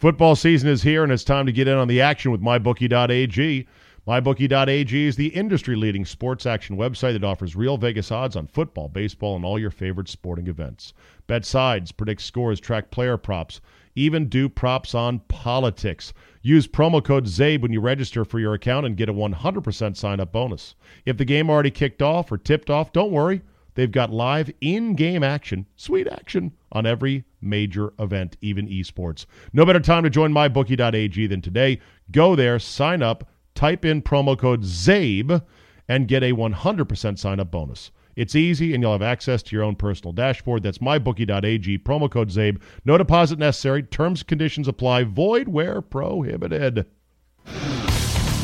Football season is here, and it's time to get in on the action with MyBookie.ag. MyBookie.ag is the industry-leading sports action website that offers real Vegas odds on football, baseball, and all your favorite sporting events. Bet sides, predict scores, track player props, even do props on politics. Use promo code ZABE when you register for your account and get a 100% sign-up bonus. If the game already kicked off or tipped off, don't worry. They've got live in-game action, sweet action, on every major event, even esports. No better time to join MyBookie.ag than today. Go there, sign up, type in promo code ZABE, and get a 100% sign-up bonus. It's easy, and you'll have access to your own personal dashboard. That's MyBookie.ag, promo code ZABE. No deposit necessary. Terms and conditions apply. Void where prohibited.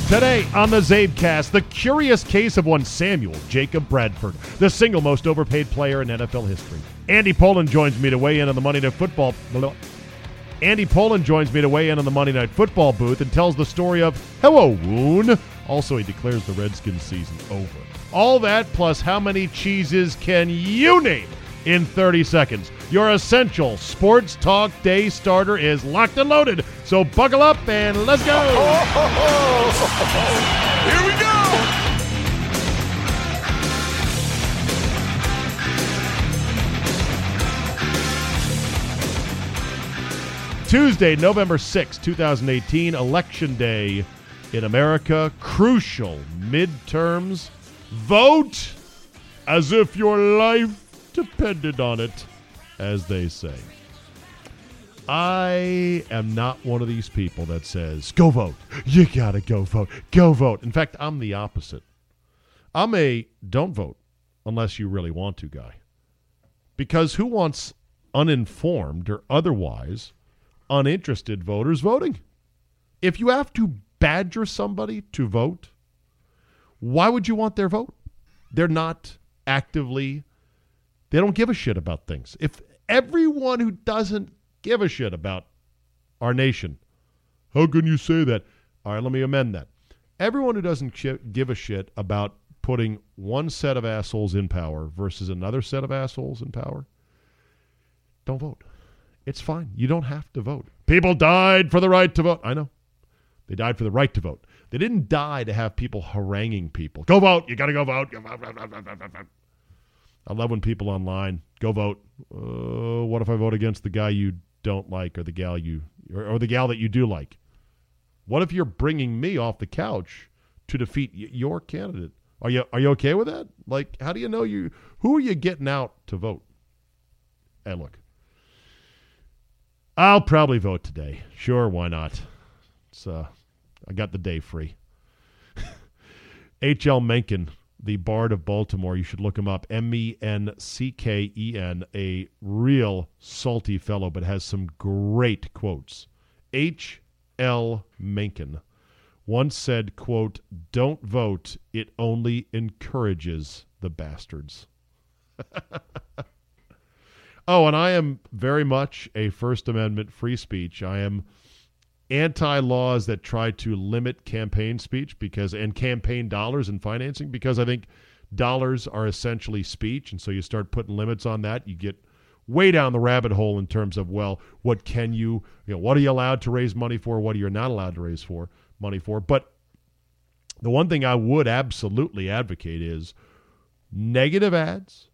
Today on the ZabeCast, the curious case of one Samuel Jacob Bradford, the single most overpaid player in NFL history. Andy Pollin joins me to weigh in on the Monday Night Football booth and tells the story of Hello Woon. Also, he declares the Redskins season over. All that plus how many cheeses can you name in 30 seconds. Your essential sports talk day starter is locked and loaded. So buckle up and let's go. Here we go. Tuesday, November 6, 2018, Election Day in America. Crucial midterms. Vote as if your life depended on it, as they say. I am not one of these people that says, go vote. You gotta go vote. Go vote. In fact, I'm the opposite. I'm a don't vote unless you really want to guy. Because who wants uninformed or otherwise uninterested voters voting? If you have to badger somebody to vote, why would you want their vote? They're not actively. They don't give a shit about things. If everyone who doesn't give a shit about our nation, how can you say that? All right, let me amend that. Everyone who doesn't give a shit about putting one set of assholes in power versus another set of assholes in power, don't vote. It's fine. You don't have to vote. People died for the right to vote. I know. They died for the right to vote. They didn't die to have people haranguing people. Go vote. You got to go vote. Go vote. I love when people online go vote. What if I vote against the guy you don't like or the gal you or the gal that you do like? What if you're bringing me off the couch to defeat your candidate? Are you okay with that? Like, how do you know who are you getting out to vote? And look, I'll probably vote today. Sure, why not? It's I got the day free. H.L. Mencken, the Bard of Baltimore. You should look him up. M-E-N-C-K-E-N, a real salty fellow, but has some great quotes. H.L. Mencken once said, quote, "Don't vote. It only encourages the bastards." Oh, and I am very much a First Amendment free speech. I am anti-laws that try to limit campaign speech and campaign dollars and financing, because I think dollars are essentially speech, and so you start putting limits on that, you get way down the rabbit hole in terms of, well, what can you what are you allowed to raise money for, what are you not allowed to raise for money for. But the one thing I would absolutely advocate is negative ads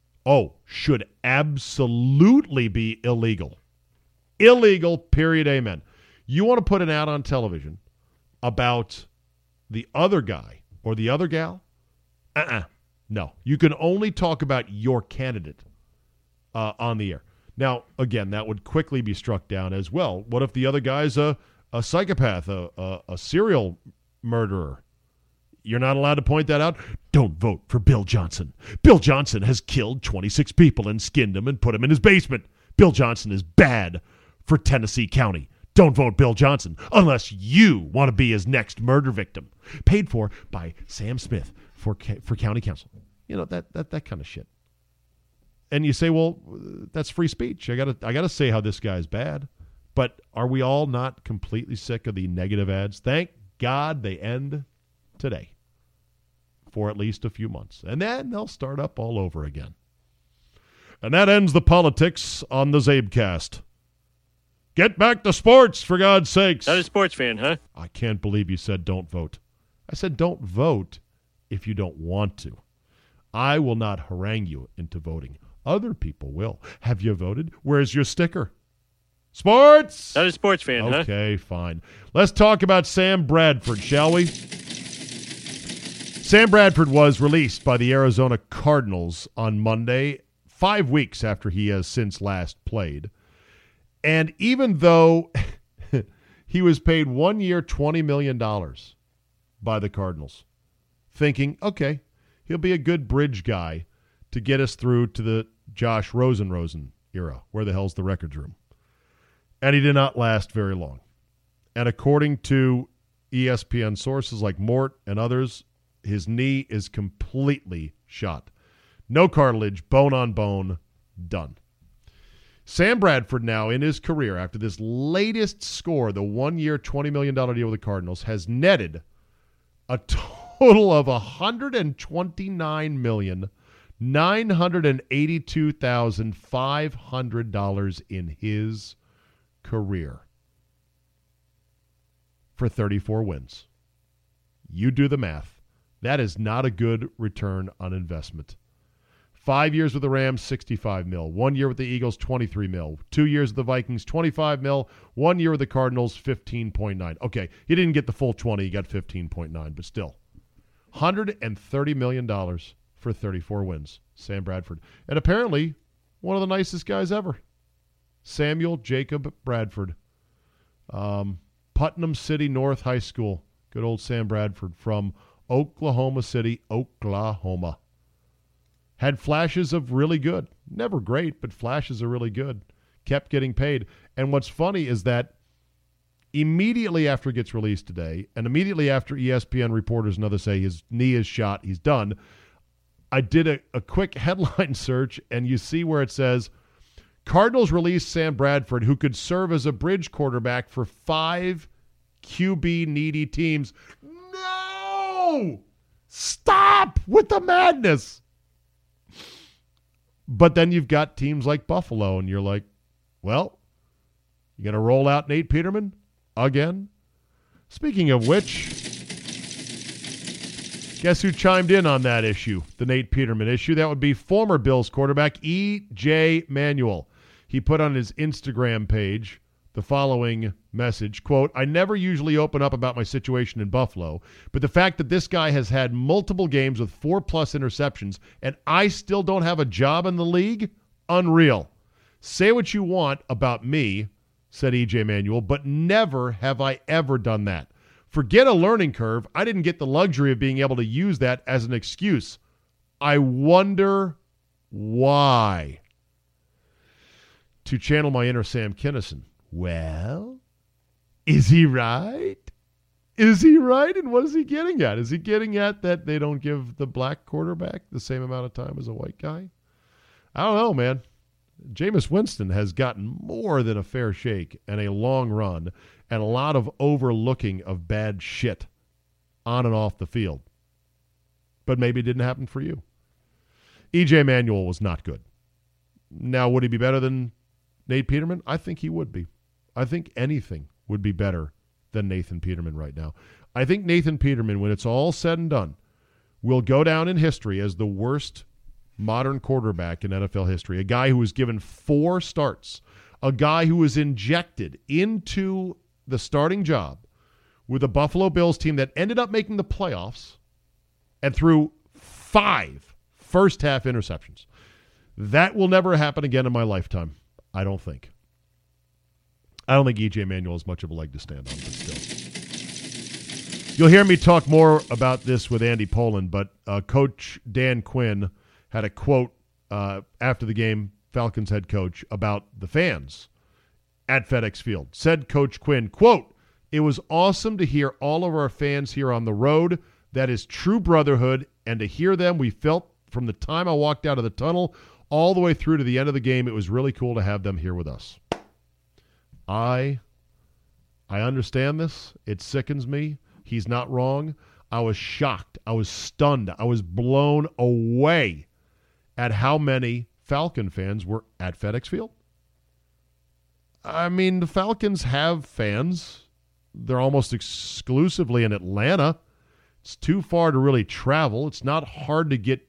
should absolutely be illegal. Illegal, period, amen. You want to put an ad on television about the other guy or the other gal? No. You can only talk about your candidate on the air. Now, again, that would quickly be struck down as well. What if the other guy's a psychopath, a serial murderer? You're not allowed to point that out. Don't vote for Bill Johnson. Bill Johnson has killed 26 people and skinned them and put them in his basement. Bill Johnson is bad for Tennessee County. Don't vote Bill Johnson unless you want to be his next murder victim. Paid for by Sam Smith for county council. You know, that kind of shit. And you say, well, that's free speech. I gotta say how this guy's bad. But are we all not completely sick of the negative ads? Thank God they end today for at least a few months. And then they'll start up all over again. And that ends the politics on the Zabecast. Get back to sports, for God's sakes. Not a sports fan, huh? I can't believe you said don't vote. I said don't vote if you don't want to. I will not harangue you into voting. Other people will. Have you voted? Where's your sticker? Sports! Not a sports fan, okay, huh? Okay, fine. Let's talk about Sam Bradford, shall we? Sam Bradford was released by the Arizona Cardinals on Monday, 5 weeks after he has since last played. And even though he was paid 1 year, $20 million by the Cardinals, thinking, okay, he'll be a good bridge guy to get us through to the Josh Rosen era. Where the hell's the records room? And he did not last very long. And according to ESPN sources like Mort and others, his knee is completely shot. No cartilage, bone on bone, done. Sam Bradford now in his career, after this latest score, the 1 year, $20 million deal with the Cardinals, has netted a total of $129,982,500 in his career for 34 wins. You do the math. That is not a good return on investment. 5 years with the Rams, $65 million. 1 year with the Eagles, $23 million. 2 years with the Vikings, $25 million. 1 year with the Cardinals, $15.9 million. Okay, he didn't get the full 20. He got 15.9, but still. $130 million for 34 wins, Sam Bradford. And apparently, one of the nicest guys ever. Samuel Jacob Bradford. Putnam City North High School. Good old Sam Bradford from Oklahoma City, Oklahoma. Had flashes of really good. Never great, but flashes are really good. Kept getting paid. And what's funny is that immediately after it gets released today, and immediately after ESPN reporters and others say his knee is shot, he's done, I did a quick headline search, and you see where it says, Cardinals release Sam Bradford, who could serve as a bridge quarterback for 5 QB-needy teams. No! Stop with the madness! But then you've got teams like Buffalo, and you're like, well, you going to roll out Nate Peterman again? Speaking of which, guess who chimed in on that issue, the Nate Peterman issue? That would be former Bills quarterback E.J. Manuel. He put on his Instagram page the following message, quote, I never usually open up about my situation in Buffalo, but the fact that this guy has had multiple games with 4+ interceptions and I still don't have a job in the league? Unreal. Say what you want about me, said E.J. Manuel, but never have I ever done that. Forget a learning curve. I didn't get the luxury of being able to use that as an excuse. I wonder why. To channel my inner Sam Kinison, well, is he right? Is he right? And what is he getting at? Is he getting at that they don't give the black quarterback the same amount of time as a white guy? I don't know, man. Jameis Winston has gotten more than a fair shake and a long run and a lot of overlooking of bad shit on and off the field. But maybe it didn't happen for you. E.J. Manuel was not good. Now, would he be better than Nate Peterman? I think he would be. I think anything would be better than Nathan Peterman right now. I think Nathan Peterman, when it's all said and done, will go down in history as the worst modern quarterback in NFL history, a guy who was given 4 starts, a guy who was injected into the starting job with a Buffalo Bills team that ended up making the playoffs and threw 5 first-half interceptions. That will never happen again in my lifetime, I don't think. I don't think E.J. Manuel is much of a leg to stand on, but still. You'll hear me talk more about this with Andy Pollin, but Coach Dan Quinn had a quote after the game, Falcons head coach, about the fans at FedEx Field. Said Coach Quinn, quote, "It was awesome to hear all of our fans here on the road. That is true brotherhood, and to hear them, we felt from the time I walked out of the tunnel all the way through to the end of the game, it was really cool to have them here with us." I understand this. It sickens me. He's not wrong. I was shocked. I was stunned. I was blown away at how many Falcon fans were at FedEx Field. I mean, the Falcons have fans. They're almost exclusively in Atlanta. It's too far to really travel. It's not hard to get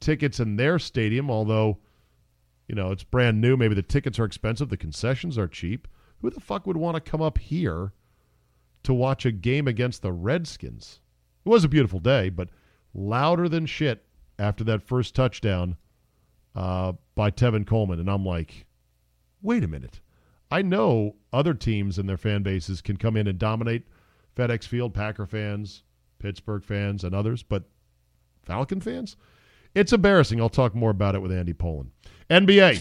tickets in their stadium, although, you know, it's brand new. Maybe the tickets are expensive. The concessions are cheap. Who the fuck would want to come up here to watch a game against the Redskins? It was a beautiful day, but louder than shit after that first touchdown by Tevin Coleman. And I'm like, wait a minute. I know other teams and their fan bases can come in and dominate. FedEx Field, Packer fans, Pittsburgh fans, and others, but Falcon fans? It's embarrassing. I'll talk more about it with Andy Pollin. NBA.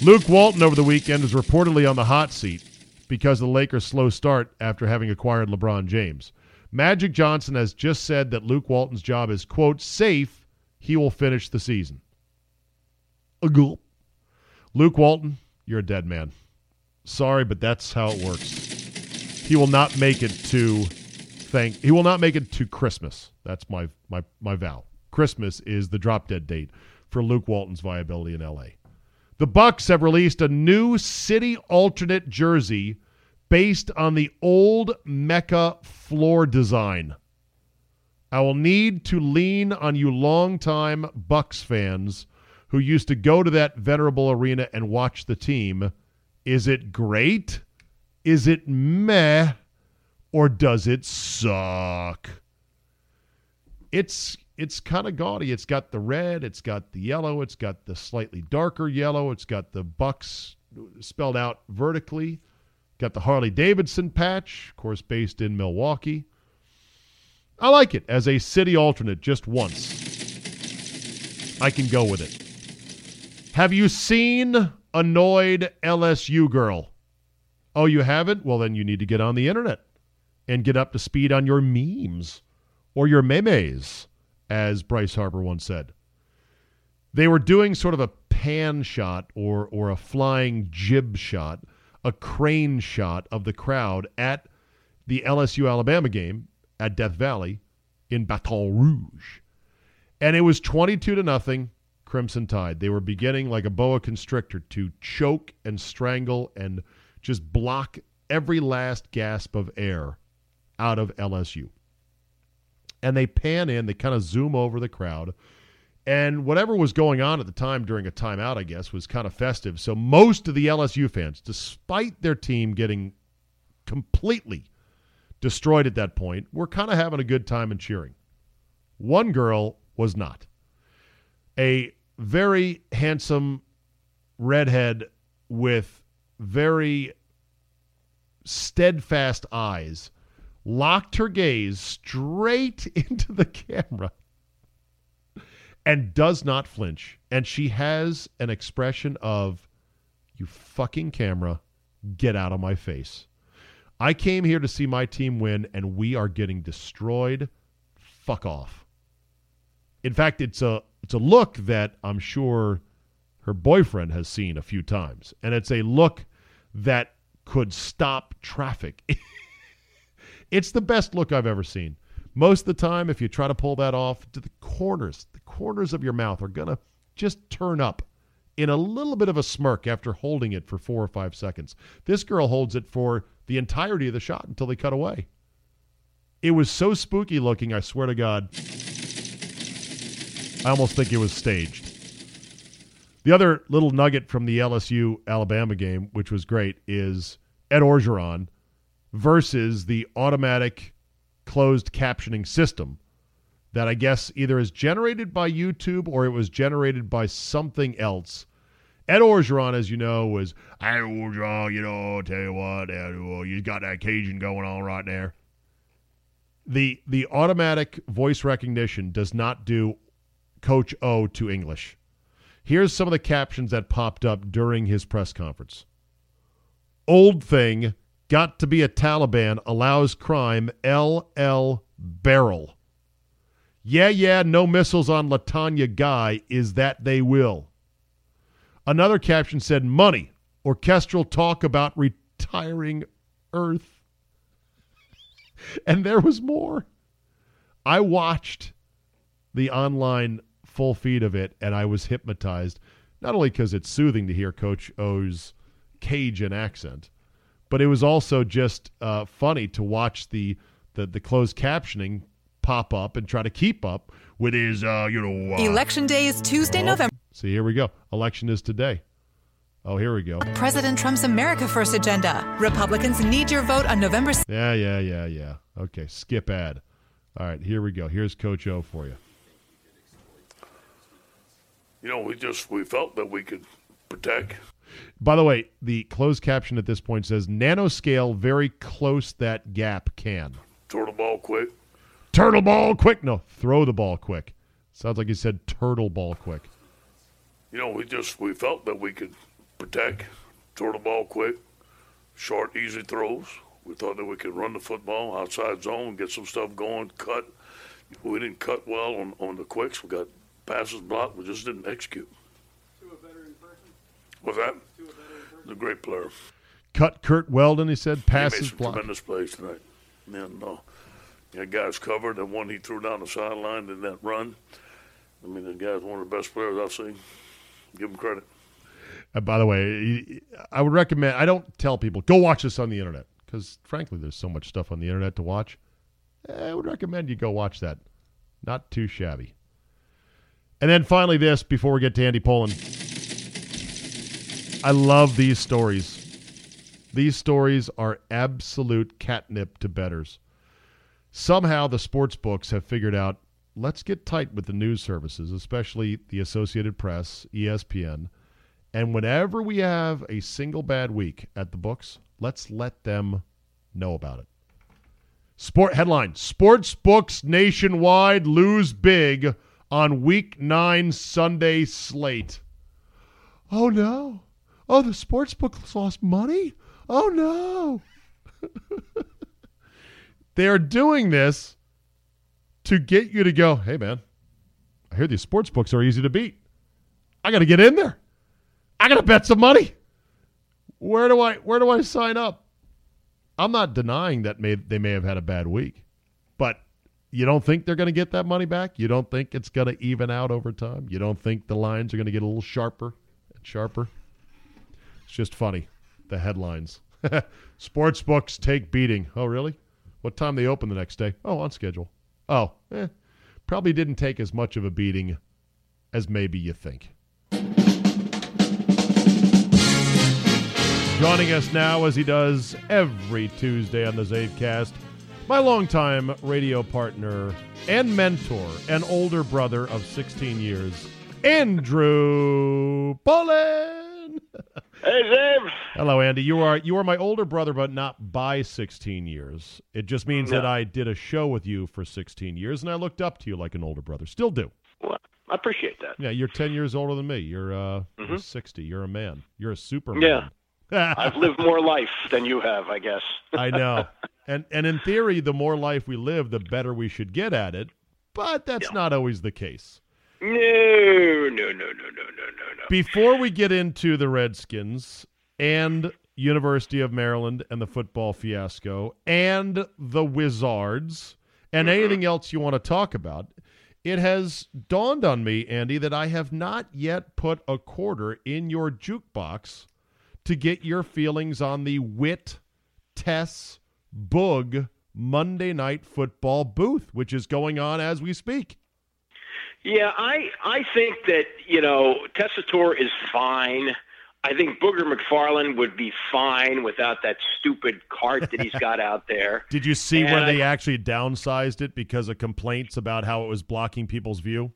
Luke Walton over the weekend is reportedly on the hot seat because of the Lakers' slow start after having acquired LeBron James. Magic Johnson has just said that Luke Walton's job is, quote, safe. He will finish the season. A ghoul. Luke Walton, you're a dead man. Sorry, but that's how it works. He will not make it to... He will not make it to Christmas. That's my vow. Christmas is the drop-dead date for Luke Walton's viability in L.A. The Bucks have released a new city alternate jersey based on the old Mecca floor design. I will need to lean on you longtime Bucks fans who used to go to that venerable arena and watch the team. Is it great? Is it meh? Or does it suck? It's kind of gaudy. It's got the red. It's got the yellow. It's got the slightly darker yellow. It's got the Bucks spelled out vertically. Got the Harley-Davidson patch, of course, based in Milwaukee. I like it as a city alternate just once. I can go with it. Have you seen Annoyed LSU Girl? Oh, you haven't? Well, then you need to get on the internet and get up to speed on your memes or your memes, as Bryce Harper once said. They were doing sort of a pan shot or a flying jib shot, a crane shot of the crowd at the LSU-Alabama game at Death Valley in Baton Rouge. And it was 22-0 Crimson Tide. They were beginning like a boa constrictor to choke and strangle and just block every last gasp of air out of LSU. And they pan in, they kind of zoom over the crowd. And whatever was going on at the time during a timeout, I guess, was kind of festive. So most of the LSU fans, despite their team getting completely destroyed at that point, were kind of having a good time and cheering. One girl was not. A very handsome redhead with very steadfast eyes locked her gaze straight into the camera and does not flinch. And she has an expression of, "You fucking camera, get out of my face. I came here to see my team win, and we are getting destroyed. Fuck off." In fact, it's a look that I'm sure her boyfriend has seen a few times. And it's a look that could stop traffic. It's the best look I've ever seen. Most of the time, if you try to pull that off, to the corners of your mouth are going to just turn up in a little bit of a smirk after holding it for 4 or 5 seconds. This girl holds it for the entirety of the shot until they cut away. It was so spooky looking, I swear to God. I almost think it was staged. The other little nugget from the LSU-Alabama game, which was great, is Ed Orgeron versus the automatic closed captioning system that I guess either is generated by YouTube or it was generated by something else. Ed Orgeron, as you know, was, Ed Orgeron, you know, tell you what, you got that Cajun going on right there. The automatic voice recognition does not do Coach O to English. Here's some of the captions that popped up during his press conference. Old thing, got to be a Taliban, allows crime, LL barrel. Yeah, no missiles on LaTanya Guy, is that they will. Another caption said, money, orchestral talk about retiring Earth. And there was more. I watched the online full feed of it, and I was hypnotized, not only because it's soothing to hear Coach O's Cajun accent, but it was also just funny to watch the closed captioning pop up and try to keep up with his, Election Day is Tuesday, November. See, here we go. Election is today. Oh, here we go. President Trump's America First agenda. Republicans need your vote on November. Yeah. Okay, skip ad. All right, here we go. Here's Coach O for you. You know, we felt that we could protect. By the way, the closed caption at this point says, nanoscale, very close that gap can. Turtle ball quick. Turtle ball quick. No, throw the ball quick. Sounds like he said turtle ball quick. You know, we felt that we could protect, turtle ball quick, short, easy throws. We thought that we could run the football outside zone, get some stuff going, cut. We didn't cut well on the quicks. We got passes blocked. We just didn't execute. To a veteran person? What's that? To a veteran person? He's a great player. Cut Kurt Weldon, he said. Passes blocked. He made some tremendous plays tonight. And that guy's covered. That one he threw down the sideline in that run. I mean, that guy's one of the best players I've seen. Give him credit. By the way, I would recommend, I don't tell people, go watch this on the internet, because frankly, there's so much stuff on the internet to watch. I would recommend you go watch that. Not too shabby. And then finally this, before we get to Andy Pollin. I love these stories. These stories are absolute catnip to bettors. Somehow the sports books have figured out, let's get tight with the news services, especially the Associated Press, ESPN. And whenever we have a single bad week at the books, let's let them know about it. Sport headline, sports books nationwide lose big on week 9 Sunday slate. Oh, no. Oh, the sports books lost money? Oh, no. They're doing this to get you to go, hey, man, I hear these sports books are easy to beat. I got to get in there. I got to bet some money. Where do I sign up? I'm not denying that they may have had a bad week, but you don't think they're going to get that money back? You don't think it's going to even out over time? You don't think the lines are going to get a little sharper and sharper? It's just funny, the headlines. Sportsbooks take beating. Oh, really? What time they open the next day? Oh, on schedule. Oh, probably didn't take as much of a beating as maybe you think. Joining us now, as he does every Tuesday on the Zavecast, my longtime radio partner and mentor and older brother of 16 years, Andrew Pollin. Hey, Zave. Hello, Andy. You are my older brother, but not by 16 years. It just means that I did a show with you for 16 years, and I looked up to you like an older brother. Still do. Well, I appreciate that. Yeah, you're 10 years older than me. You're 60. You're a man. You're a superman. Yeah. I've lived more life than you have, I guess. I know. And in theory, the more life we live, the better we should get at it. But that's not always the case. No. Before we get into the Redskins and University of Maryland and the football fiasco and the Wizards and anything else you want to talk about, it has dawned on me, Andy, that I have not yet put a quarter in your jukebox to get your feelings on the Witt, Tess, Boog Monday Night Football booth, which is going on as we speak. Yeah, I think that, you know, Tessitore is fine. I think Booger McFarland would be fine without that stupid cart that he's got out there. Did you see where they actually downsized it because of complaints about how it was blocking people's view?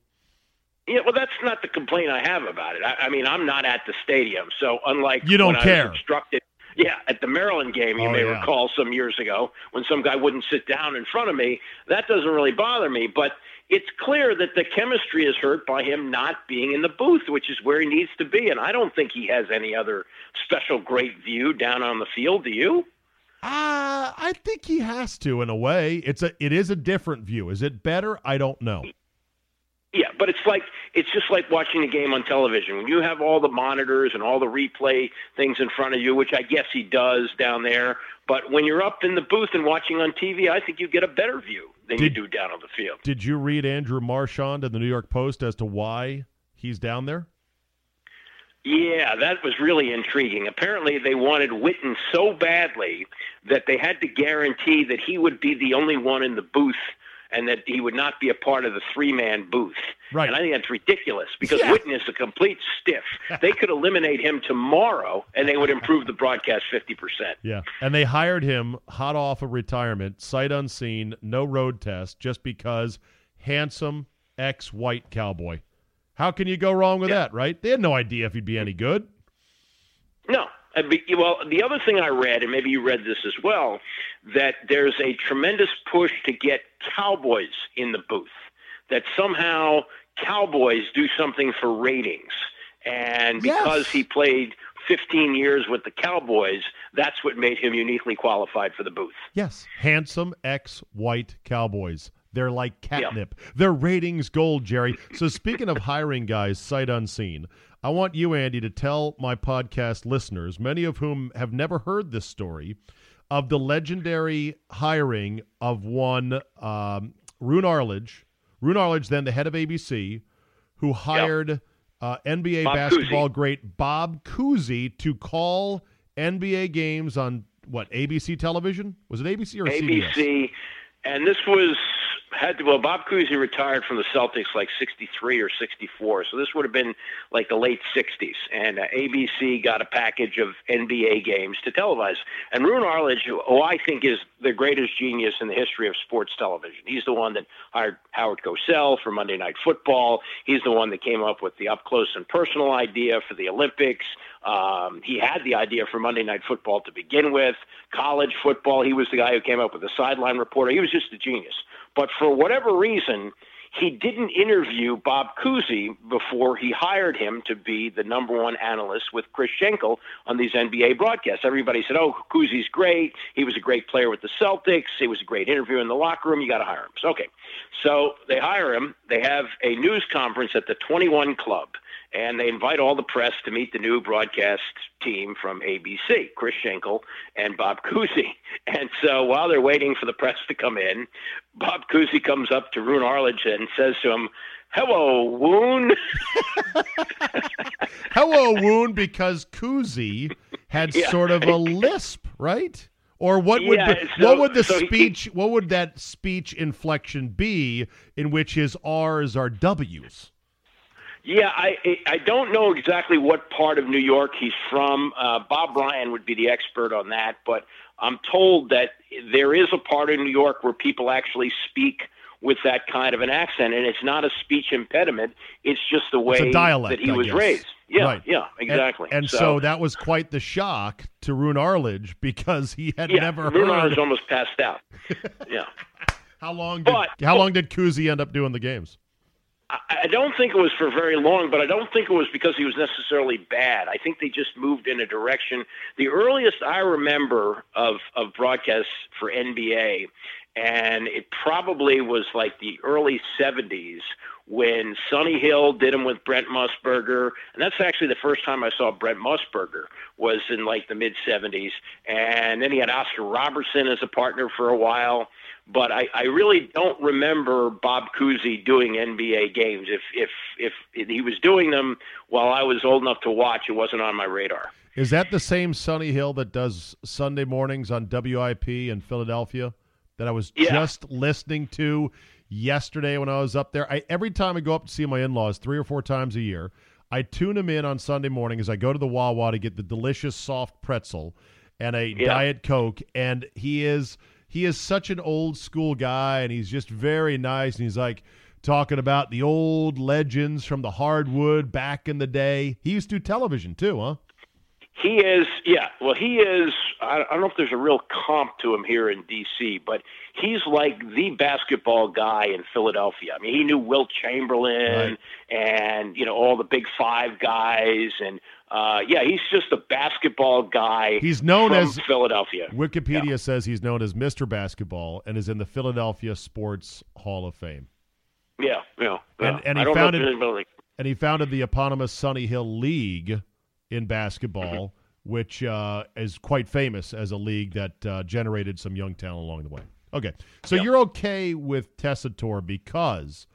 Yeah, well, that's not the complaint I have about it. I mean, I'm not at the stadium, so unlike you don't care. I was obstructed, yeah, at the Maryland game, you may recall some years ago when some guy wouldn't sit down in front of me. That doesn't really bother me, but it's clear that the chemistry is hurt by him not being in the booth, which is where he needs to be. And I don't think he has any other special great view down on the field. Do you? I think he has to, in a way. It is a different view. Is it better? I don't know. Yeah, but it's just like watching a game on television. When you have all the monitors and all the replay things in front of you, which I guess he does down there. But when you're up in the booth and watching on TV, I think you get a better view than you do down on the field. Did you read Andrew Marchand in the New York Post as to why he's down there? Yeah, that was really intriguing. Apparently they wanted Witten so badly that they had to guarantee that he would be the only one in the booth and that he would not be a part of the three-man booth. Right. And I think that's ridiculous because Witten is a complete stiff. They could eliminate him tomorrow, and they would improve the broadcast 50%. Yeah, and they hired him hot off of retirement, sight unseen, no road test, just because handsome ex-white cowboy. How can you go wrong with that, right? They had no idea if he'd be any good. No. Well, the other thing I read, and maybe you read this as well, that there's a tremendous push to get cowboys in the booth, that somehow cowboys do something for ratings. And because he played 15 years with the Cowboys, that's what made him uniquely qualified for the booth. Yes, handsome ex-white cowboys. They're like catnip. Yep. They're ratings gold, Jerry. So speaking of hiring guys, sight unseen, I want you, Andy, to tell my podcast listeners, many of whom have never heard this story, of the legendary hiring of one Roone Arledge. Roone Arledge, then the head of ABC, who hired NBA basketball great Bob Cousy to call NBA games on, what, ABC television? Was it ABC or CBS? ABC. And this was... Bob Cousy retired from the Celtics like 63 or 64, so this would have been like the late 60s, and ABC got a package of NBA games to televise. And Roone Arledge, who I think is the greatest genius in the history of sports television, he's the one that hired Howard Cosell for Monday Night Football. He's the one that came up with the up-close and personal idea for the Olympics. He had the idea for Monday Night Football to begin with. College football, he was the guy who came up with the sideline reporter. He was just a genius. But for whatever reason, he didn't interview Bob Cousy before he hired him to be the number one analyst with Chris Schenkel on these NBA broadcasts. Everybody said, oh, Cousy's great. He was a great player with the Celtics. It was a great interview in the locker room. You got to hire him. So, okay. So they hire him. They have a news conference at the 21 Club, and they invite all the press to meet the new broadcast team from ABC, Chris Schenkel and Bob Cousy. And so while they're waiting for the press to come in, Bob Cousy comes up to Roone Arledge and says to him, hello, Woon. Hello, Woon, because Cousy had sort of a lisp, right? Or what would that speech inflection be in which his R's are W's? Yeah, I don't know exactly what part of New York he's from. Bob Ryan would be the expert on that, but I'm told that there is a part of New York where people actually speak with that kind of an accent, and it's not a speech impediment. It's just the way dialect, that he was raised. Yeah, right. Yeah, exactly. And so that was quite the shock to Roone Arledge because he had never heard. Roone Arledge almost passed out. Yeah. How long did Cousy end up doing the games? I don't think it was for very long, but I don't think it was because he was necessarily bad. I think they just moved in a direction. The earliest I remember of broadcasts for NBA, and it probably was like the early 70s when Sonny Hill did him with Brent Musburger. And that's actually the first time I saw Brent Musburger was in like the mid-70s. And then he had Oscar Robertson as a partner for a while. But I really don't remember Bob Cousy doing NBA games. If he was doing them while I was old enough to watch, it wasn't on my radar. Is that the same Sonny Hill that does Sunday mornings on WIP in Philadelphia that I was just listening to yesterday when I was up there. Every time I go up to see my in-laws 3 or 4 times a year, I tune them in on Sunday morning as I go to the Wawa to get the delicious soft pretzel and a Diet Coke. And he is such an old school guy, and he's just very nice. And he's like talking about the old legends from the hardwood back in the day. He used to do television too, huh? He is, yeah. Well, he is, I don't know if there's a real comp to him here in D.C., but he's like the basketball guy in Philadelphia. I mean, he knew Wilt Chamberlain and, you know, all the big five guys. And, he's just a basketball guy. He's known from as Philadelphia. Wikipedia says he's known as Mr. Basketball and is in the Philadelphia Sports Hall of Fame. Yeah. And he founded the eponymous Sonny Hill League in basketball, which is quite famous as a league that generated some young talent along the way. Okay, so you're okay with Tessitore because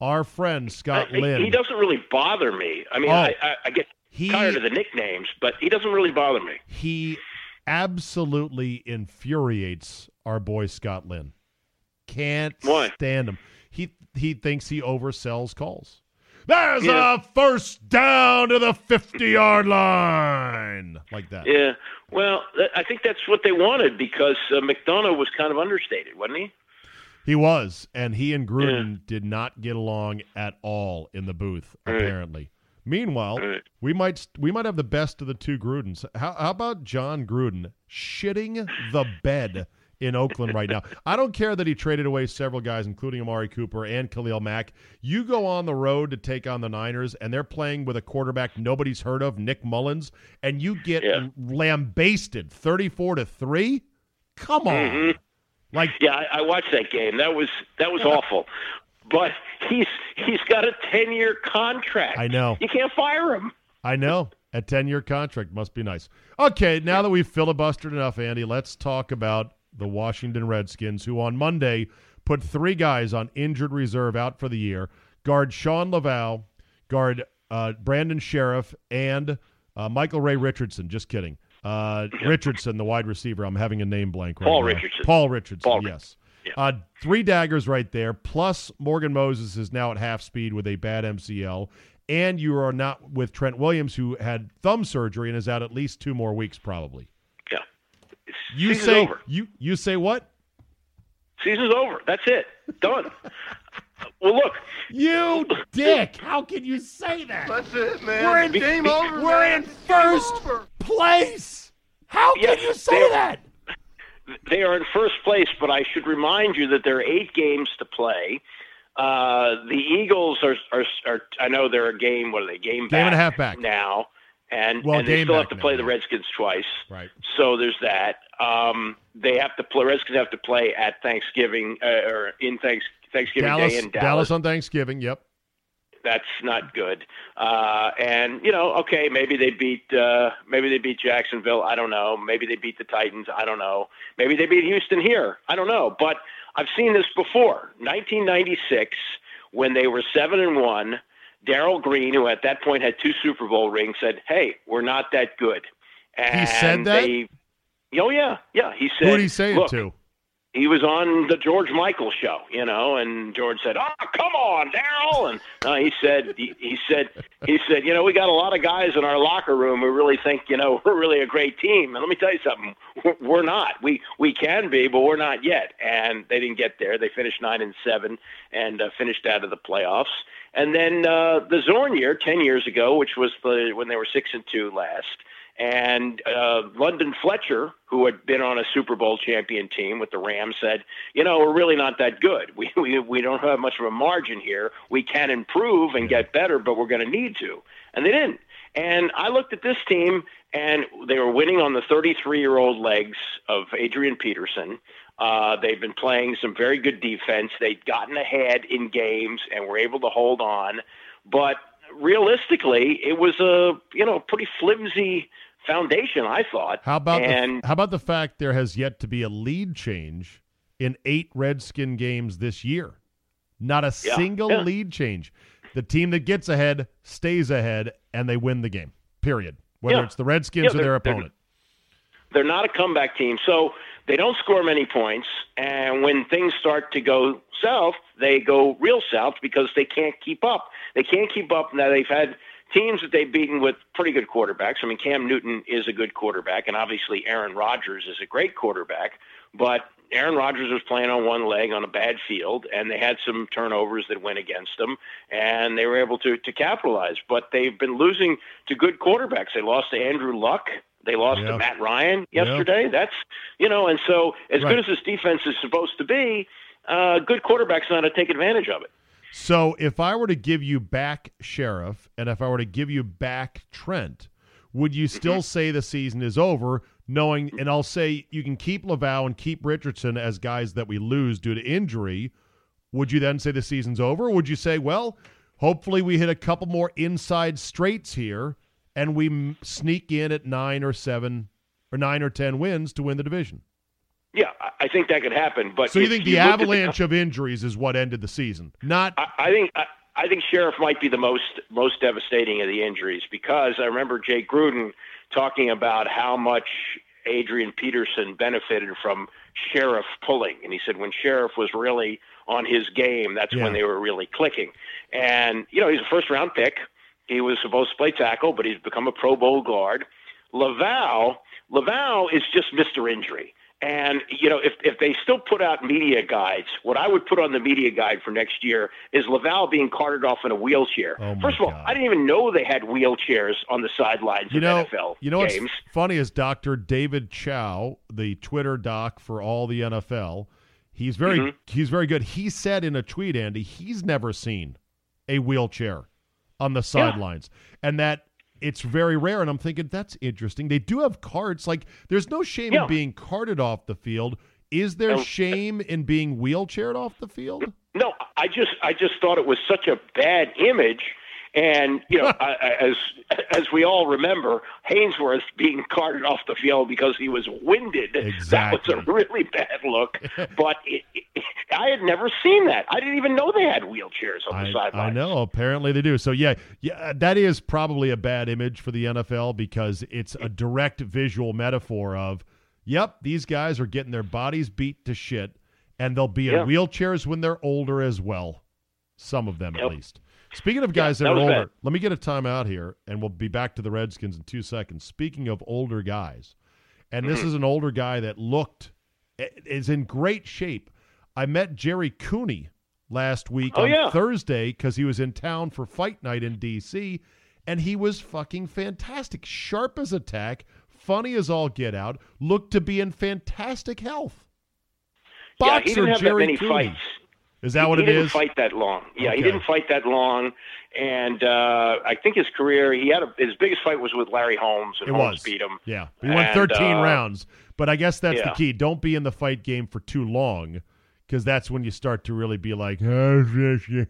our friend Scott Lynn... He doesn't really bother me. I mean, I get tired of the nicknames, but he doesn't really bother me. He absolutely infuriates our boy Scott Lynn. Can't stand him. He thinks he oversells calls. There's a first down to the 50-yard line, like that. Yeah, well, I think that's what they wanted because McDonough was kind of understated, wasn't he? He was, and he and Gruden did not get along at all in the booth, apparently. Meanwhile, we might have the best of the two Grudens. How about John Gruden shitting the bed in Oakland right now? I don't care that he traded away several guys, including Amari Cooper and Khalil Mack. You go on the road to take on the Niners, and they're playing with a quarterback nobody's heard of, Nick Mullins, and you get lambasted 34-3. Come on, I watched that game. That was awful. But he's got a 10-year contract. I know you can't fire him. I know. A 10-year contract must be nice. Okay, now that we've filibustered enough, Andy, let's talk about the Washington Redskins, who on Monday put 3 guys on injured reserve out for the year, guard Sean Laval, guard Brandon Sheriff, and Michael Ray Richardson. Just kidding. Richardson, the wide receiver. I'm having a name blank right now. Paul Richardson, yes. Yeah. 3 daggers right there, plus Morgan Moses is now at half speed with a bad MCL, and you are not with Trent Williams, who had thumb surgery and is out at least 2 more weeks probably. You say what? Season's over. That's it. Done. Well, look. You dick. How can you say that? That's it, man. We're in game over. We're in first place. How can you say that? They are in first place, but I should remind you that there are 8 games to play. The Eagles are I know they're a game. What are they? Game and a half back now. And they still have to play the Redskins twice. Right. So there's that. Redskins have to play at Thanksgiving or in Thanksgiving Day in Dallas. Dallas on Thanksgiving, yep. That's not good. Maybe they beat Jacksonville. I don't know. Maybe they beat the Titans. I don't know. Maybe they beat Houston here. I don't know. But I've seen this before. 1996, when they were 7-1, Daryl Green, who at that point had 2 Super Bowl rings, said, "Hey, we're not that good." And he said that? He said. Who did he say it to? He was on the George Michael show, you know, and George said, "Oh, come on, Daryl!" And he said, "You know, we got a lot of guys in our locker room who really think, you know, we're really a great team. And let me tell you something, we're not. We can be, but we're not yet." And they didn't get there. They finished 9-7 and finished out of the playoffs. And then the Zorn year, 10 years ago, which was when they were 6-2 last. And London Fletcher, who had been on a Super Bowl champion team with the Rams, said, "You know, we're really not that good. We don't have much of a margin here. We can improve and get better, but we're going to need to." And they didn't. And I looked at this team, and they were winning on the 33-year-old legs of Adrian Peterson. They've been playing some very good defense. They'd gotten ahead in games and were able to hold on, but realistically, it was a pretty flimsy foundation, I thought. How about the fact there has yet to be a lead change in 8 Redskin games this year? Not a single lead change. The team that gets ahead stays ahead, and they win the game, period, whether it's the Redskins or their opponent. They're not a comeback team. So They don't score many points, and when things start to go south, they go real south because they can't keep up. They can't keep up. Now, they've had teams that they've beaten with pretty good quarterbacks. I mean, Cam Newton is a good quarterback, and obviously Aaron Rodgers is a great quarterback, but Aaron Rodgers was playing on one leg on a bad field, and they had some turnovers that went against them, and they were able to capitalize. But they've been losing to good quarterbacks. They lost to Andrew Luck. They lost to Matt Ryan yesterday. That's, you know, and so as good as this defense is supposed to be, good quarterbacks know how to take advantage of it. So if I were to give you back Sheriff and if I were to give you back Trent, would you still say the season is over, knowing, and I'll say you can keep Leval and keep Richardson as guys that we lose due to injury, would you then say the season's over? Or would you say, well, hopefully we hit a couple more inside straights here and we sneak in at 9 or 10 wins to win the division? Yeah, I think that could happen. But so you think the avalanche of injuries is what ended the season? Not. I think Sheriff might be the most devastating of the injuries, because I remember Jay Gruden talking about how much Adrian Peterson benefited from Sheriff pulling. And he said when Sheriff was really on his game, that's when they were really clicking. And, you know, he's a first-round pick. He was supposed to play tackle, but he's become a Pro Bowl guard. Leval is just Mr. Injury. And, you know, if they still put out media guides, what I would put on the media guide for next year is Leval being carted off in a wheelchair. Oh, first of all, God. I didn't even know they had wheelchairs on the sidelines of NFL games. You know what's funny is Dr. David Chow, the Twitter doc for all the NFL, he's very good. He said in a tweet, Andy, he's never seen a wheelchair on the sidelines. Yeah. And that it's very rare, and I'm thinking, that's interesting. They do have carts. Like, there's no shame in being carted off the field. Is there shame in being wheelchaired off the field? No, I just thought it was such a bad image. And, you know, as we all remember, Haynesworth being carted off the field because he was winded. Exactly. That was a really bad look. But I had never seen that. I didn't even know they had wheelchairs on the sidelines. I know. Apparently they do. So, yeah, that is probably a bad image for the NFL, because it's a direct visual metaphor of, yep, these guys are getting their bodies beat to shit, and they'll be in wheelchairs when they're older as well. Some of them, at least. Speaking of guys that are older, let me get a timeout here, and we'll be back to the Redskins in 2 seconds. Speaking of older guys, and this is an older guy that is in great shape. I met Jerry Cooney last week on Thursday because he was in town for fight night in D.C., and he was fucking fantastic. Sharp as a tack, funny as all get out, looked to be in fantastic health. Boxer, he didn't have Jerry that many Cooney. Fights. Is that what it is? He didn't fight that long. Yeah, okay. He didn't fight that long. And I think his career, his biggest fight was with Larry Holmes, and Holmes beat him. Yeah, he won 13 rounds. But I guess that's the key. Don't be in the fight game for too long, because that's when you start to really be like, can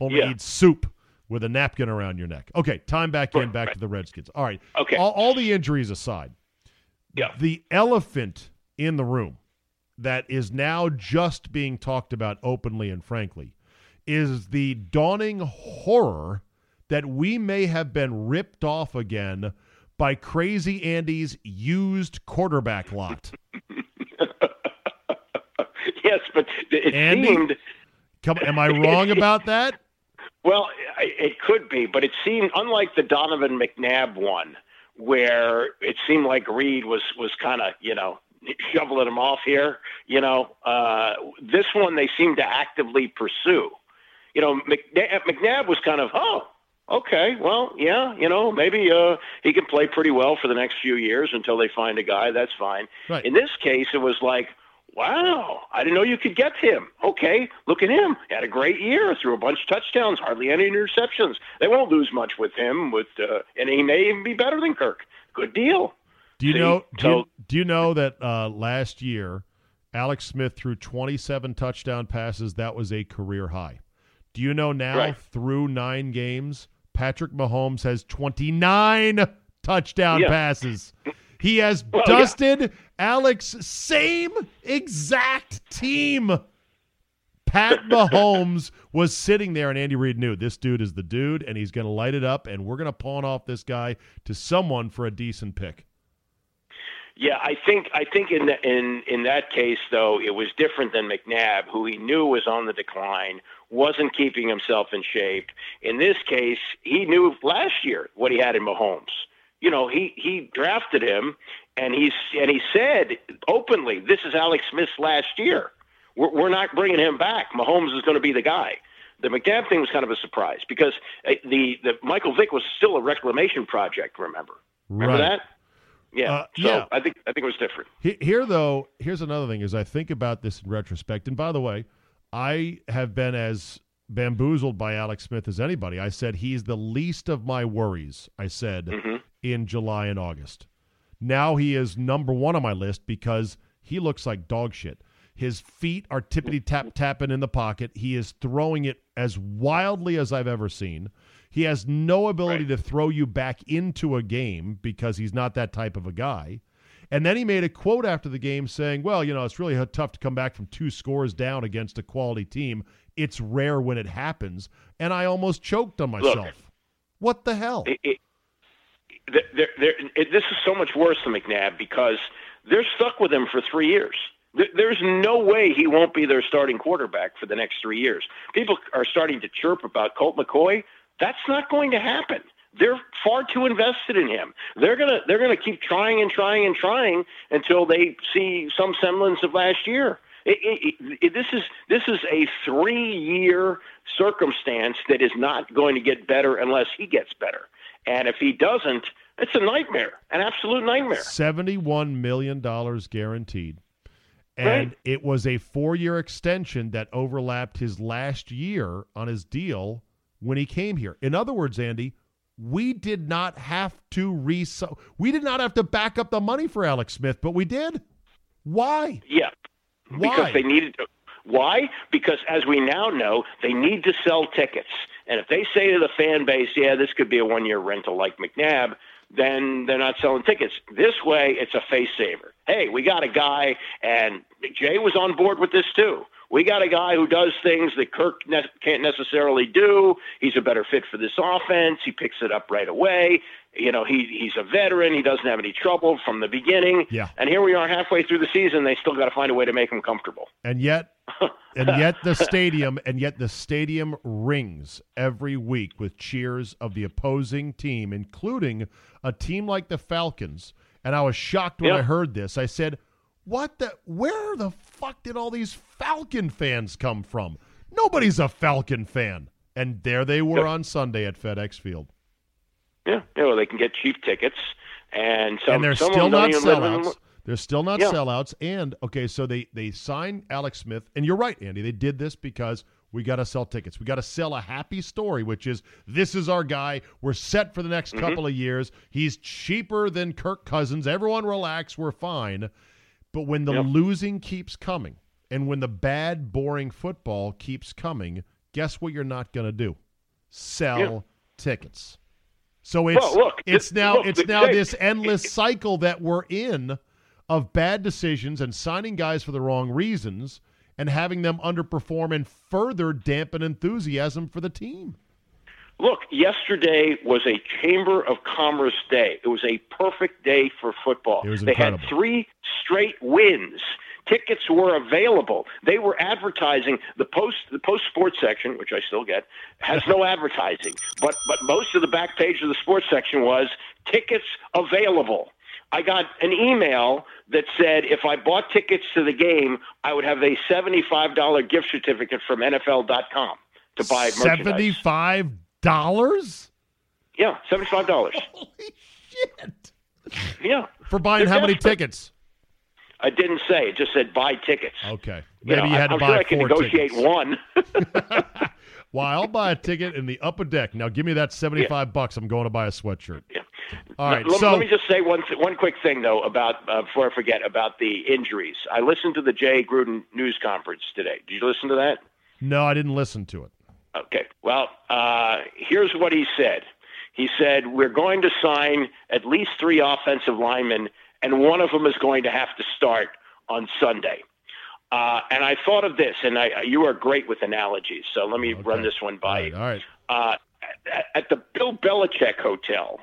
only eat soup with a napkin around your neck. Okay, time back in, back to the Redskins. All right. Okay. All the injuries aside, the elephant in the room that is now just being talked about openly and frankly is the dawning horror that we may have been ripped off again by Crazy Andy's used quarterback lot. Yes, but it seemed... am I wrong about that? Well, it could be, but it seemed, unlike the Donovan McNabb one, where it seemed like Reed was kind of, you know, shoveling them off here, you know, this one they seem to actively pursue. You know, McNabb was kind of, okay, well, yeah, you know, maybe he can play pretty well for the next few years until they find a guy, that's fine. Right. In this case, it was like, wow, I didn't know you could get him. Okay, look at him. Had a great year, threw a bunch of touchdowns, hardly any interceptions. They won't lose much with him, and he may even be better than Kirk. Good deal. Do you know that last year Alex Smith threw 27 touchdown passes? That was a career high. Do you know now through 9 games, Patrick Mahomes has 29 touchdown passes. He has dusted Alex's same exact team. Pat Mahomes was sitting there, and Andy Reid knew this dude is the dude, and he's going to light it up, and we're going to pawn off this guy to someone for a decent pick. Yeah, I think in that case, though, it was different than McNabb, who he knew was on the decline, wasn't keeping himself in shape. In this case, he knew last year what he had in Mahomes. You know, he drafted him, and he said openly, "This is Alex Smith's last year. We're not bringing him back. Mahomes is going to be the guy." The McNabb thing was kind of a surprise because the Michael Vick was still a reclamation project. Remember that? Yeah. So yeah. I think it was different. Here though, here's another thing: is I think about this in retrospect. And by the way, I have been as bamboozled by Alex Smith as anybody. I said he's the least of my worries. I said in July and August. Now he is number one on my list because he looks like dog shit. His feet are tippity-tap-tapping in the pocket. He is throwing it as wildly as I've ever seen. He has no ability to throw you back into a game because he's not that type of a guy. And then he made a quote after the game saying, well, you know, it's really tough to come back from 2 scores down against a quality team. It's rare when it happens. And I almost choked on myself. Look, what the hell? This is so much worse than McNabb because they're stuck with him for 3 years. There's no way he won't be their starting quarterback for the next 3 years. People are starting to chirp about Colt McCoy. That's not going to happen. They're far too invested in him. They're gonna keep trying and trying and trying until they see some semblance of last year. This is a 3-year circumstance that is not going to get better unless he gets better. And if he doesn't, it's a nightmare, an absolute nightmare. $71 million guaranteed. And it was a 4-year extension that overlapped his last year on his deal when he came here. In other words, Andy, we did not have to back up the money for Alex Smith, but we did. Why? Yeah. Why? Because they needed to. Why? Because as we now know, they need to sell tickets. And if they say to the fan base, yeah, this could be a 1-year rental like McNabb, then they're not selling tickets. This way, it's a face saver. Hey, we got a guy, and Jay was on board with this too. We got a guy who does things that Kirk can't necessarily do. He's a better fit for this offense. He picks it up right away. You know, he's a veteran. He doesn't have any trouble from the beginning. Yeah. And here we are halfway through the season. They still got to find a way to make him comfortable. And yet the stadium rings every week with cheers of the opposing team, including a team like the Falcons. And I was shocked when I heard this. I said, where the fuck did all these Falcon fans come from? Nobody's a Falcon fan. And there they were on Sunday at FedEx Field. Yeah, well, they can get cheap tickets. And they're still not sellouts. They're still not sellouts. And, okay, so they signed Alex Smith. And you're right, Andy. They did this because we got to sell tickets. We got to sell a happy story, which is this is our guy. We're set for the next couple of years. He's cheaper than Kirk Cousins. Everyone relax. We're fine. But when the losing keeps coming and when the bad, boring football keeps coming, guess what you're not going to do? Sell tickets. So it's now this endless cycle that we're in of bad decisions and signing guys for the wrong reasons and having them underperform and further dampen enthusiasm for the team. Look, yesterday was a Chamber of Commerce day. It was a perfect day for football. They had 3 straight wins. Tickets were available. They were advertising. The post sports section, which I still get, has no advertising. But most of the back page of the sports section was tickets available. I got an email that said if I bought tickets to the game, I would have a $75 gift certificate from NFL.com to buy merchandise. $75? Yeah, $75. Holy shit. Yeah. For buying how many tickets? I didn't say. It just said buy tickets. Okay. Maybe you had to buy 4 tickets. I'm sure I can negotiate one. Well, I'll buy a ticket in the upper deck. Now give me that $75. I'm going to buy a sweatshirt. Yeah. All right. Let me just say one quick thing though about before I forget about the injuries. I listened to the Jay Gruden news conference today. Did you listen to that? No, I didn't listen to it. Okay. Well, here's what he said. He said, we're going to sign at least 3 offensive linemen, and one of them is going to have to start on Sunday. And I thought of this, and you are great with analogies, so let me run this one by you. All right. At the Bill Belichick Hotel,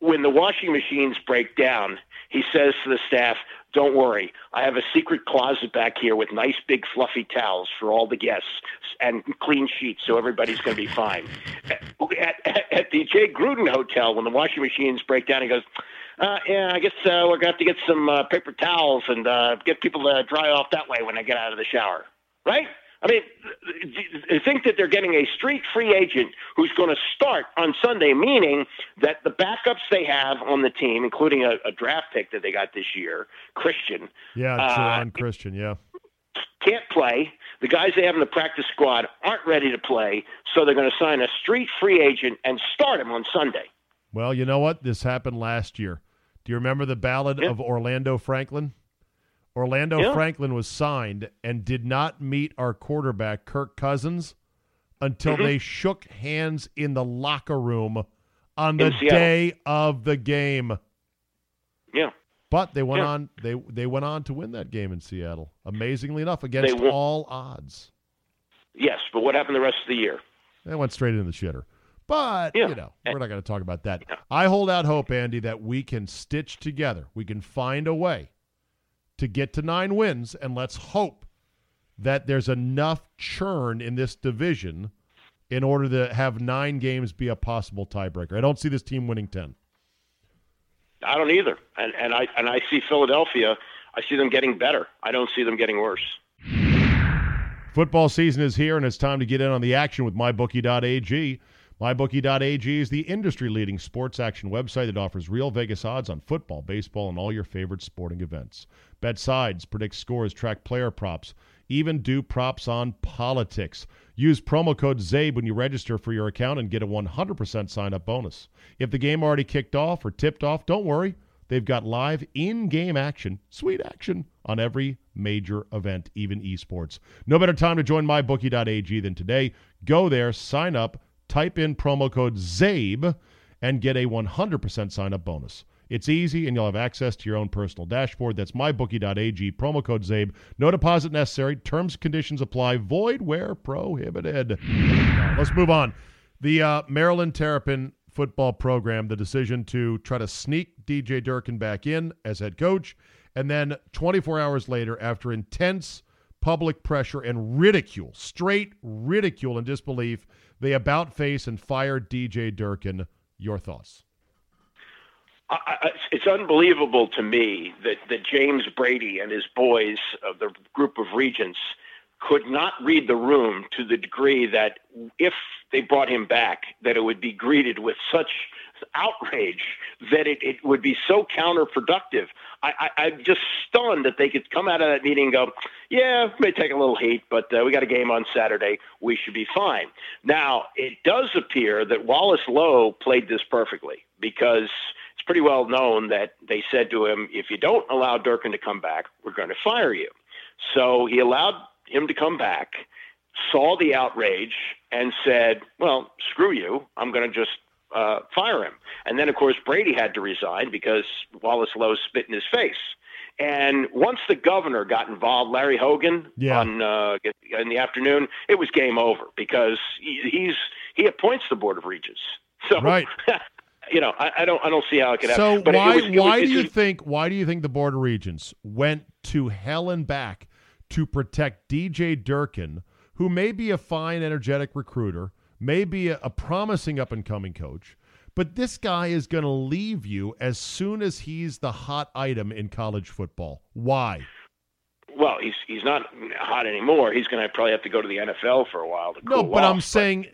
when the washing machines break down, he says to the staff, "Don't worry, I have a secret closet back here with nice big fluffy towels for all the guests and clean sheets, so everybody's going to be fine." At the Jay Gruden Hotel, when the washing machines break down, he goes, "Yeah, I guess we're going to have to get some paper towels and get people to dry off that way when they get out of the shower." Right? I mean, I think that they're getting a street free agent who's going to start on Sunday, meaning that the backups they have on the team, including a draft pick that they got this year, Christian. Yeah, John Christian, yeah. Can't play. The guys they have in the practice squad aren't ready to play, so they're going to sign a street free agent and start him on Sunday. Well, you know what? This happened last year. Do you remember the ballad of Orlando Franklin? Orlando Franklin was signed and did not meet our quarterback, Kirk Cousins, until they shook hands in the locker room on the day of the game. Yeah. But they went on they went on to win that game in Seattle, amazingly enough, against all odds. Yes, but what happened the rest of the year? They went straight into the shitter. But, you know, we're not going to talk about that. Yeah. I hold out hope, Andy, that we can stitch together. We can find a way to get to 9 wins, and let's hope that there's enough churn in this division in order to have 9 games be a possible tiebreaker. I don't see this team winning 10. I don't either. And I see Philadelphia, I see them getting better. I don't see them getting worse. Football season is here, and it's time to get in on the action with MyBookie.ag. MyBookie.ag is the industry-leading sports action website that offers real Vegas odds on football, baseball, and all your favorite sporting events. Bet sides, predict scores, track player props, even do props on politics. Use promo code ZABE when you register for your account and get a 100% sign-up bonus. If the game already kicked off or tipped off, don't worry. They've got live in-game action, sweet action, on every major event, even esports. No better time to join MyBookie.ag than today. Go there, sign up. Type in promo code ZABE and get a 100% sign-up bonus. It's easy, and you'll have access to your own personal dashboard. That's mybookie.ag, promo code ZABE. No deposit necessary. Terms and conditions apply. Void where prohibited. Let's move on. The Maryland Terrapin football program, the decision to try to sneak DJ Durkin back in as head coach, and then 24 hours later, after intense public pressure and ridicule, straight ridicule and disbelief, they about-face and fire D.J. Durkin. Your thoughts? It's unbelievable to me that James Brady and his boys of the group of regents could not read the room to the degree that if they brought him back, that it would be greeted with such outrage that it would be so counterproductive. I'm just stunned that they could come out of that meeting and go, yeah, it may take a little heat, but we got a game on Saturday. We should be fine. Now, it does appear that Wallace Lowe played this perfectly, because it's pretty well known that they said to him, if you don't allow Durkin to come back, we're going to fire you. So he allowed him to come back, saw the outrage, and said, well, screw you. I'm going to just fire him. And then, of course, Brady had to resign because Wallace Lowe spit in his face. And once the governor got involved, Larry Hogan, in the afternoon, it was game over, because he appoints the Board of Regents. So, you know, I don't see how it could happen. So but why do you think the Board of Regents went to hell and back to protect DJ Durkin, who may be a fine, energetic recruiter, maybe a promising up-and-coming coach, but this guy is going to leave you as soon as he's the hot item in college football? Why? Well, he's not hot anymore. He's going to probably have to go to the NFL for a while to cool off. No, but I'm saying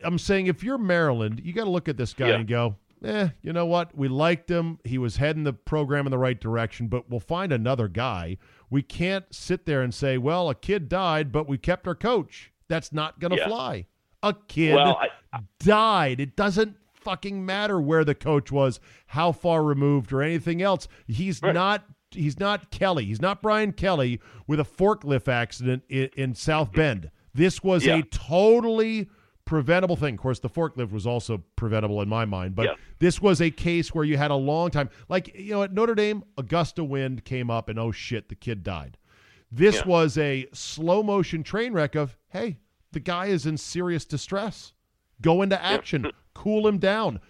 if you're Maryland, you got to look at this guy and go, you know what? We liked him. He was heading the program in the right direction, but we'll find another guy. We can't sit there and say, well, a kid died, but we kept our coach. That's not going to fly. A kid died. It doesn't fucking matter where the coach was, how far removed, or anything else. He's not Kelly. He's not Brian Kelly with a forklift accident in South Bend. This was a totally preventable thing. Of course, the forklift was also preventable in my mind, but this was a case where you had a long time. Like, you know, at Notre Dame, Augusta Wind came up and, oh, shit, the kid died. This was a slow-motion train wreck of, hey, the guy is in serious distress. Go into action. Cool him down.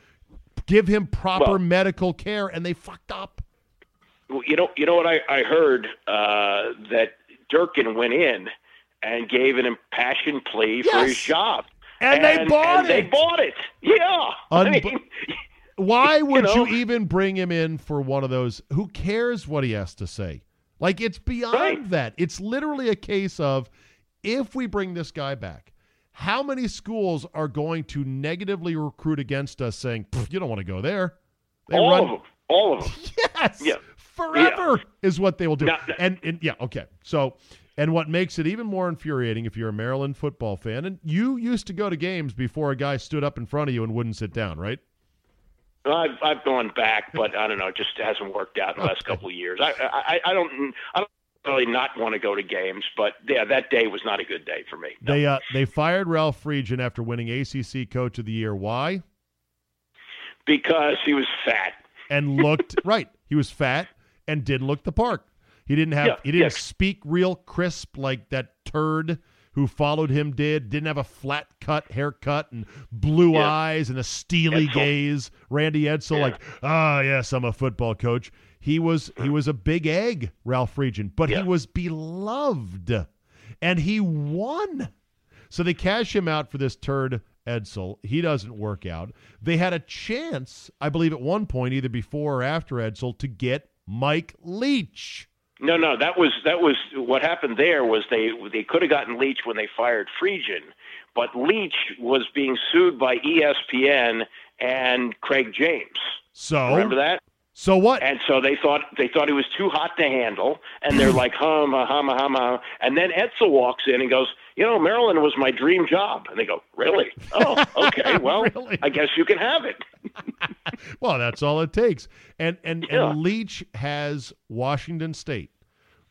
Give him proper medical care, and they fucked up. You know what I heard that Durkin went in and gave an impassioned plea for his job, and they bought it. Yeah, why would you even bring him in for one of those? Who cares what he has to say? Like, it's beyond that. It's literally a case of, if we bring this guy back, how many schools are going to negatively recruit against us, saying, you don't want to go there? All of them. Yes. Yeah. Forever is what they will do. Okay. So, and what makes it even more infuriating, if you're a Maryland football fan, and you used to go to games before a guy stood up in front of you and wouldn't sit down, right? I've gone back, but I don't know. It just hasn't worked out in the last couple of years. I don't really not want to go to games, but yeah, that day was not a good day for me. No. They fired Ralph Region after winning ACC Coach of the Year. Why? Because he was fat and looked He was fat and didn't look the part. He didn't have speak real crisp like that turd who followed him did. Didn't have a flat cut haircut and blue eyes and a steely gaze. Randy Edsel, I'm a football coach. He was a big egg, Ralph Region, but he was beloved, and he won. So they cash him out for this turd Edsel. He doesn't work out. They had a chance, I believe, at one point, either before or after Edsel, to get Mike Leach. No, that was what happened. There was they could have gotten Leach when they fired Friedgen, but Leach was being sued by ESPN and Craig James. So remember that. So what? And so they thought he was too hot to handle, and they're like, hum. And then Edsel walks in and goes, Maryland was my dream job. And they go, really? Oh, okay, well, really? I guess you can have it. Well, that's all it takes. And Leach has Washington State,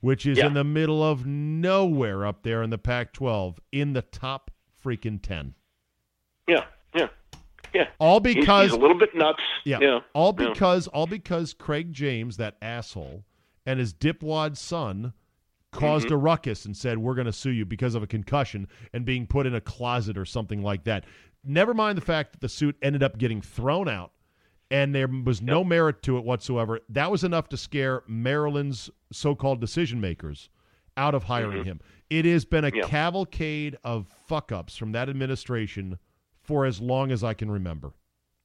which is in the middle of nowhere up there in the Pac-12, in the top freaking 10. Yeah. All because he's a little bit nuts. Yeah. All because Craig James, that asshole, and his dipwad son caused a ruckus and said, we're going to sue you because of a concussion and being put in a closet or something like that. Never mind the fact that the suit ended up getting thrown out and there was no merit to it whatsoever. That was enough to scare Maryland's so-called decision makers out of hiring him. It has been a cavalcade of fuck-ups from that administration for as long as I can remember.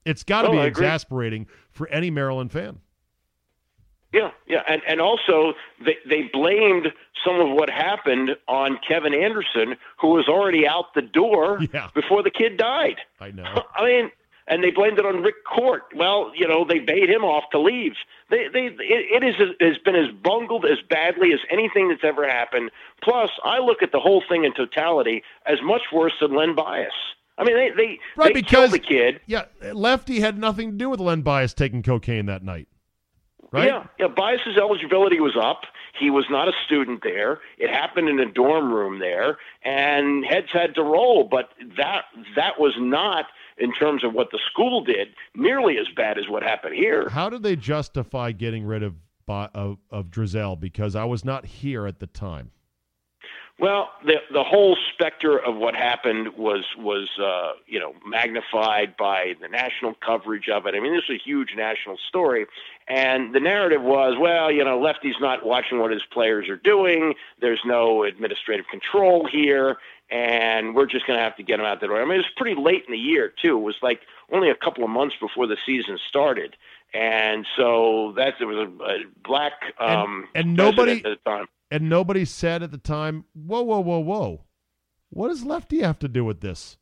It's got to be exasperating for any Maryland fan. Yeah. And also, they blamed some of what happened on Kevin Anderson, who was already out the door before the kid died. I know. I mean, and they blamed it on Rick Court. Well, they bade him off to leave. It has been as bungled, as badly as anything that's ever happened. Plus, I look at the whole thing in totality as much worse than Len Bias. I mean, they killed the kid. Yeah, Lefty had nothing to do with Len Bias taking cocaine that night, right? Yeah, Bias's eligibility was up. He was not a student there. It happened in a dorm room there, and heads had to roll. But that was not, in terms of what the school did, nearly as bad as what happened here. How did they justify getting rid of Drizel? Because I was not here at the time. Well, the whole specter of what happened was magnified by the national coverage of it. I mean, this is a huge national story, and the narrative was, Lefty's not watching what his players are doing. There's no administrative control here, and we're just going to have to get him out the door. I mean, it was pretty late in the year too. It was like only a couple of months before the season started, and so that there was a black and nobody at the time. And nobody said at the time, whoa. What does Lefty have to do with this?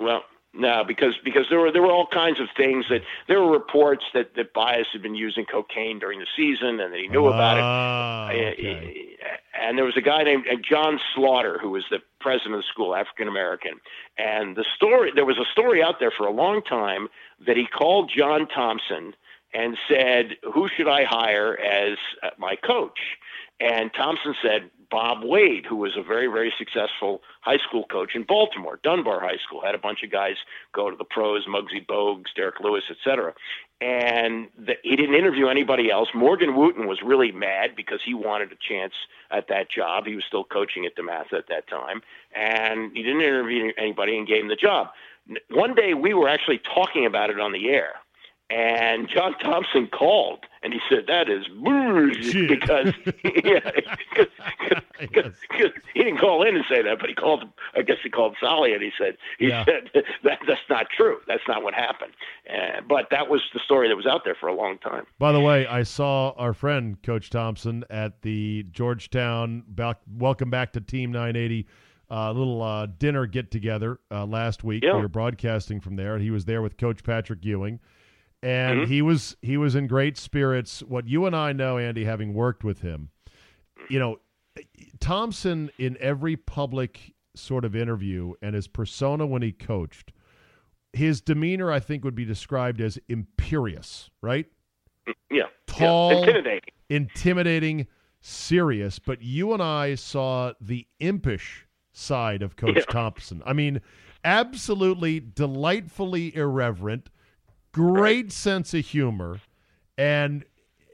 Well, no, because there were all kinds of things that there were reports that Bias had been using cocaine during the season and that he knew about it. Okay. And there was a guy named John Slaughter, who was the president of the school, African-American. And there was a story out there for a long time that he called John Thompson and said, who should I hire as my coach? And Thompson said Bob Wade, who was a very, very successful high school coach in Baltimore, Dunbar High School, had a bunch of guys go to the pros, Muggsy Bogues, Derek Lewis, etc. And he didn't interview anybody else. Morgan Wooten was really mad because he wanted a chance at that job. He was still coaching at DeMatha at that time. And he didn't interview anybody and gave him the job. One day we were actually talking about it on the air. And John Thompson called And he said, that is bullshit, because he didn't call in and say that, but he called, I guess he called Solly, and he said that's not true. That's not what happened. But that was the story that was out there for a long time. By the way, I saw our friend, Coach Thompson, at the Georgetown Welcome Back to Team 980 little dinner get-together last week. Yeah. We were broadcasting from there, and he was there with Coach Patrick Ewing. And mm-hmm. he was in great spirits. What you and I know, Andy, having worked with him, you know, Thompson in every public sort of interview and his persona when he coached, his demeanor, I think, would be described as imperious, right? Yeah. Tall. Yeah. Intimidating, serious. But you and I saw the impish side of Coach Thompson. I mean, absolutely delightfully irreverent. Great sense of humor, and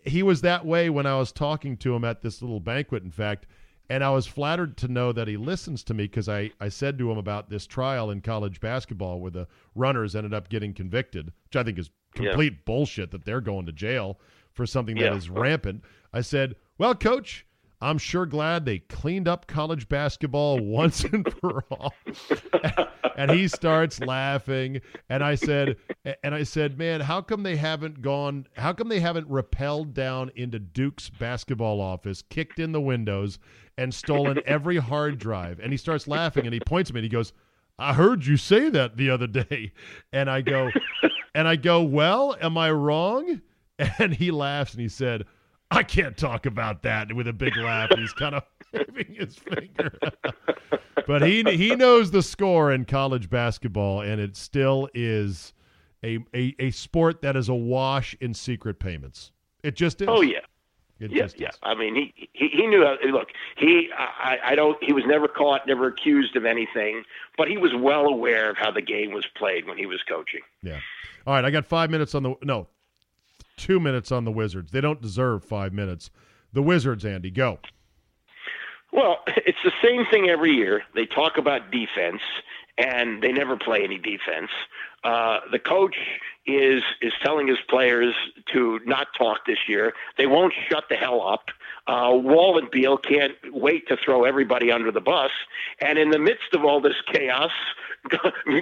he was that way when I was talking to him at this little banquet, in fact, and I was flattered to know that he listens to me, because I said to him about this trial in college basketball where the runners ended up getting convicted, which I think is complete bullshit that they're going to jail for something that is rampant. I said, well, Coach, I'm sure glad they cleaned up college basketball once and for all. And he starts laughing. And I said, man, how come they haven't rappelled down into Duke's basketball office, kicked in the windows, and stolen every hard drive? And he starts laughing, and he points at me, and he goes, I heard you say that the other day. And I go, well, am I wrong? And he laughs, and he said, I can't talk about that, with a big laugh. He's kind of waving his finger. But he knows the score in college basketball, and it still is a sport that is awash in secret payments. It just is. Oh, yeah. Yes. I mean, he knew how. Look, he was never caught, never accused of anything, but he was well aware of how the game was played when he was coaching. Yeah. All right, I got 5 minutes on the – no. 2 minutes on the Wizards. They don't deserve 5 minutes. The Wizards, Andy, go. Well, it's the same thing every year. They talk about defense, and they never play any defense. The coach is telling his players to not talk this year. They won't shut the hell up. Wall and Beal can't wait to throw everybody under the bus. And in the midst of all this chaos,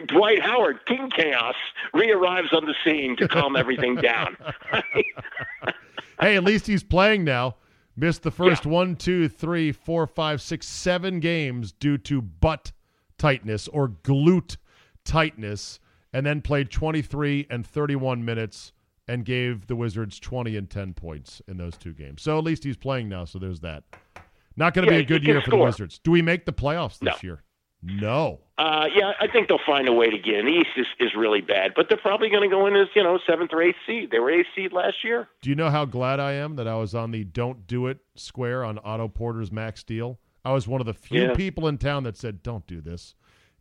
Dwight Howard, King Chaos, re-arrives on the scene to calm everything down. Hey, at least he's playing now. Missed the first 7 games due to butt tightness or glute tightness, and then played 23 and 31 minutes and gave the Wizards 20 and 10 points in those two games. So at least he's playing now, so there's that. Not going to be a good year for the Wizards. Do we make the playoffs this year? No. I think they'll find a way to get in. The East is really bad, but they're probably going to go in as, 7th or 8th seed. They were 8th seed last year. Do you know how glad I am that I was on the Don't Do It square on Otto Porter's max deal? I was one of the few people in town that said, don't do this.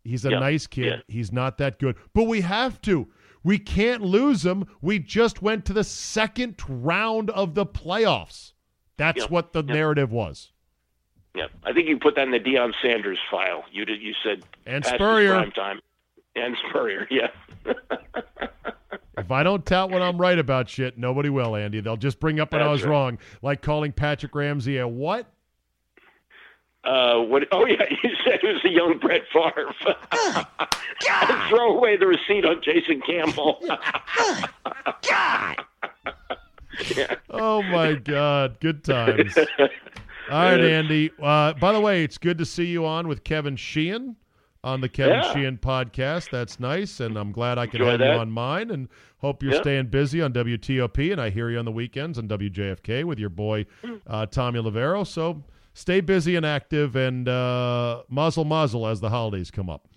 He's a nice kid. Yeah. He's not that good. But we have to. We can't lose him. We just went to the second round of the playoffs. That's what the narrative was. Yeah, I think you put that in the Deion Sanders file. You did. You said and Spurrier. Prime time. And Spurrier, yeah. If I don't tout when I'm right about shit, nobody will, Andy. They'll just bring up when I was wrong, like calling Patrick Ramsey a what? What? Oh, yeah, you said it was a young Brett Favre. God. Throw away the receipt on Jason Campbell. God. Yeah. Oh, my God. Good times. All right, Andy. By the way, it's good to see you on with Kevin Sheehan on the Kevin Sheehan podcast. That's nice, and I'm glad I could have you on mine, and hope you're staying busy on WTOP, and I hear you on the weekends on WJFK with your boy Tommy Lavero. So stay busy and active, and muzzle as the holidays come up.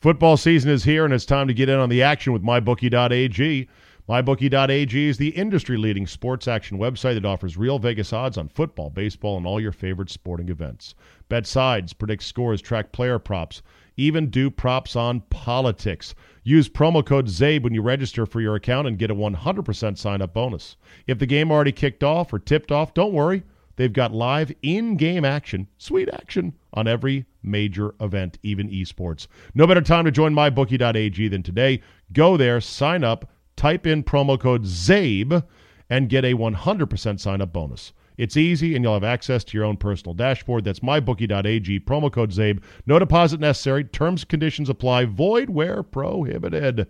Football season is here, and it's time to get in on the action with MyBookie.ag. MyBookie.ag is the industry-leading sports action website that offers real Vegas odds on football, baseball, and all your favorite sporting events. Bet sides, predict scores, track player props, even do props on politics. Use promo code ZABE when you register for your account and get a 100% sign-up bonus. If the game already kicked off or tipped off, don't worry. They've got live in-game action, sweet action, on every major event, even esports. No better time to join MyBookie.ag than today. Go there, sign up. Type in promo code ZABE and get a 100% sign-up bonus. It's easy, and you'll have access to your own personal dashboard. That's mybookie.ag, promo code ZABE. No deposit necessary. Terms and conditions apply. Void where prohibited.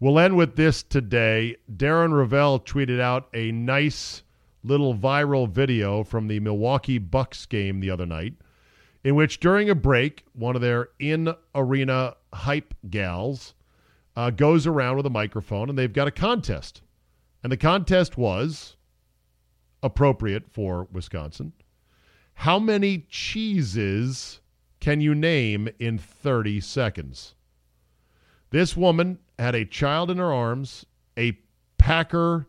We'll end with this today. Darren Ravel tweeted out a nice little viral video from the Milwaukee Bucks game the other night, in which during a break, one of their in-arena hype gals goes around with a microphone, and they've got a contest. And the contest was appropriate for Wisconsin. How many cheeses can you name in 30 seconds? This woman had a child in her arms, a Packer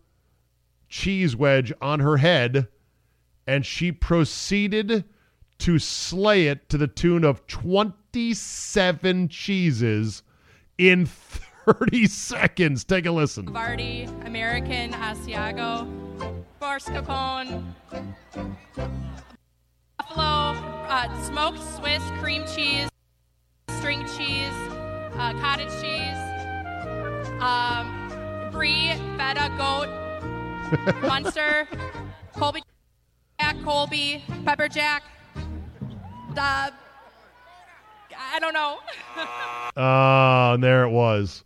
cheese wedge on her head, and she proceeded to slay it to the tune of 27 cheeses in 30 seconds. Take a listen. Vardy, American, Asiago, Barskakon, Buffalo, smoked Swiss, cream cheese, string cheese, cottage cheese, brie, feta, goat, Munster, Colby, pepper jack, I don't know. And there it was.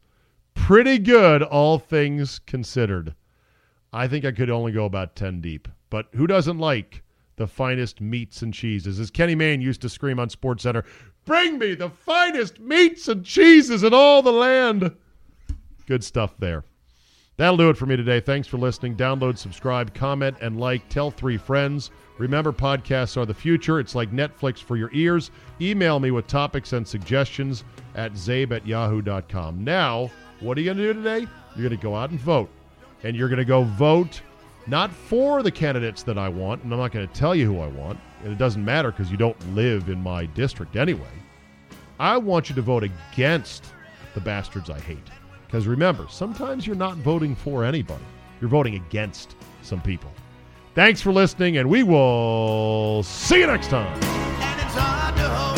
Pretty good, all things considered. I think I could only go about 10 deep. But who doesn't like the finest meats and cheeses? As Kenny Mayne used to scream on SportsCenter, bring me the finest meats and cheeses in all the land. Good stuff there. That'll do it for me today. Thanks for listening. Download, subscribe, comment, and like. Tell 3 friends. Remember, podcasts are the future. It's like Netflix for your ears. Email me with topics and suggestions at zabe@yahoo.com. Now, what are you going to do today? You're going to go out and vote. And you're going to go vote not for the candidates that I want, and I'm not going to tell you who I want, and it doesn't matter because you don't live in my district anyway. I want you to vote against the bastards I hate. Because remember, sometimes you're not voting for anybody. You're voting against some people. Thanks for listening, and we will see you next time. And it's hard to hold.